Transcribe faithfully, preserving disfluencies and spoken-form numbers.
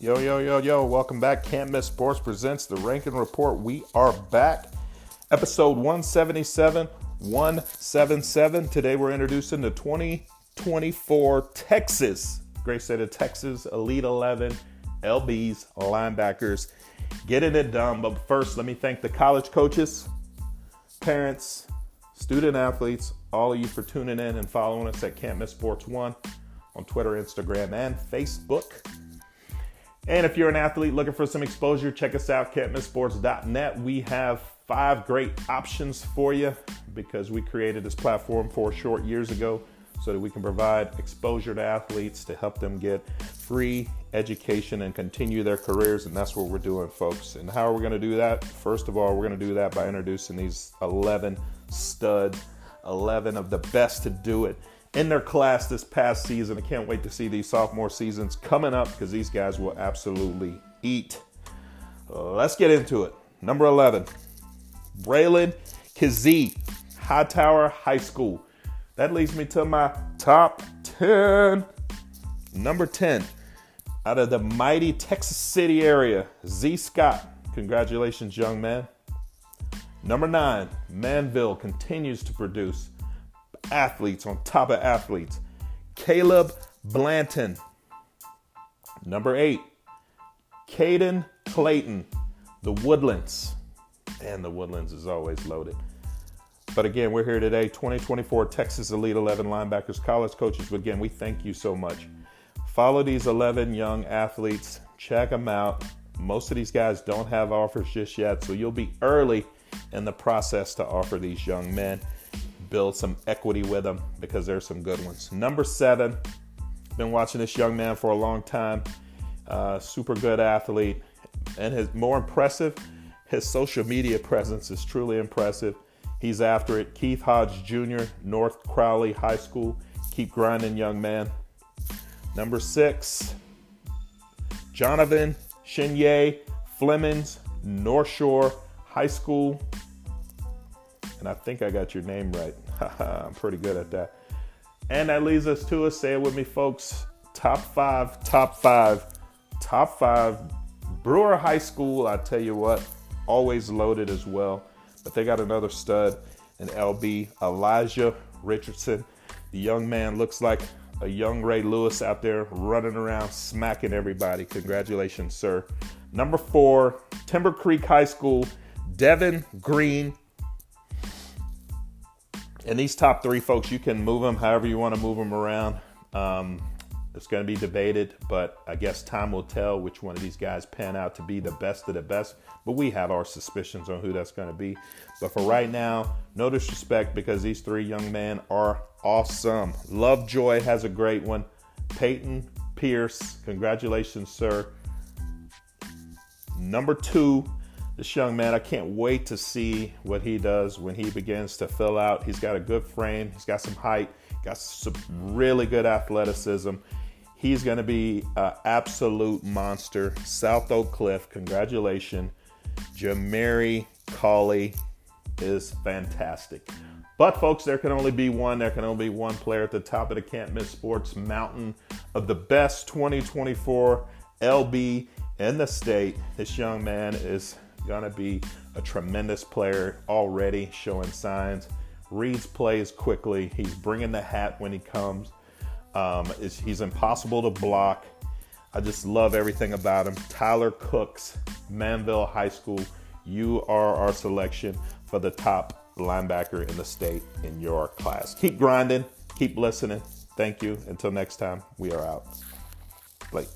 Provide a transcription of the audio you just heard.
Yo, yo, yo, yo, welcome back. Can't Miss Sports presents the Rankin Report. We are back. Episode one seventy-seven, one seventy-seven. Today we're introducing the twenty twenty-four Texas, great state of Texas, Elite eleven, L Bs, linebackers. Getting it done. But first, let me thank the college coaches, parents, student athletes, all of you for tuning in and following us at Can't Miss Sports one on Twitter, Instagram, and Facebook. And if you're an athlete looking for some exposure, check us out, can't miss sports dot net. We have five great options for you because we created this platform four short years ago so that we can provide exposure to athletes to help them get free education and continue their careers. And that's what we're doing, folks. And how are we going to do that? First of all, we're going to do that by introducing these eleven studs, eleven of the best to do it in their class this past season. I can't wait to see these sophomore seasons coming up because these guys will absolutely eat. Let's get into it. Number eleven, Braylon Kazee, Hightower High School. That leads me to my top ten. Number ten, out of the mighty Texas City area, Z Scott. Congratulations, young man. Number nine, Manville continues to produce athletes on top of athletes. Caleb Blanton. Number eight, Caden Clayton, The Woodlands. And The Woodlands is always loaded. But again, we're here today, twenty twenty-four Texas Elite eleven linebackers, college coaches. Again, we thank you so much. Follow these eleven young athletes. Check them out. Most of these guys don't have offers just yet, so you'll be early in the process to offer these young men. Build some equity with them because there's some good ones. Number seven, been watching this young man for a long time. Uh, super good athlete. And his more impressive, his social media presence is truly impressive. He's after it. Keith Hodge Junior, North Crowley High School. Keep grinding, young man. Number six, Jonathan Chenier, Fleming's North Shore High School. And I think I got your name right. I'm pretty good at that. And that leads us to us. Say it with me, folks. Top five, top five, top five. Brewer High School, I tell you what, always loaded as well. But they got another stud, an L B, Elijah Richardson. The young man looks like a young Ray Lewis out there running around, smacking everybody. Congratulations, sir. Number four, Timber Creek High School, Devin Green. And these top three folks, you can move them however you want to move them around. Um, it's going to be debated, but I guess time will tell which one of these guys pan out to be the best of the best. But we have our suspicions on who that's going to be. But for right now, no disrespect because these three young men are awesome. Lovejoy has a great one. Peyton Pierce, congratulations, sir. Number two. This young man, I can't wait to see what he does when he begins to fill out. He's got a good frame. He's got some height. Got some really good athleticism. He's going to be an absolute monster. South Oak Cliff, congratulations. Jamari Cawley is fantastic. But, folks, there can only be one. There can only be one player at the top of the Can't Miss Sports mountain of the best twenty twenty-four L B in the state. This young man is going to be a tremendous player already, showing signs. Reads plays quickly. He's bringing the hat when he comes. Um, it's, he's impossible to block. I just love everything about him. Tyler Cooks, Manville High School. You are our selection for the top linebacker in the state in your class. Keep grinding. Keep listening. Thank you. Until next time, we are out. Blake.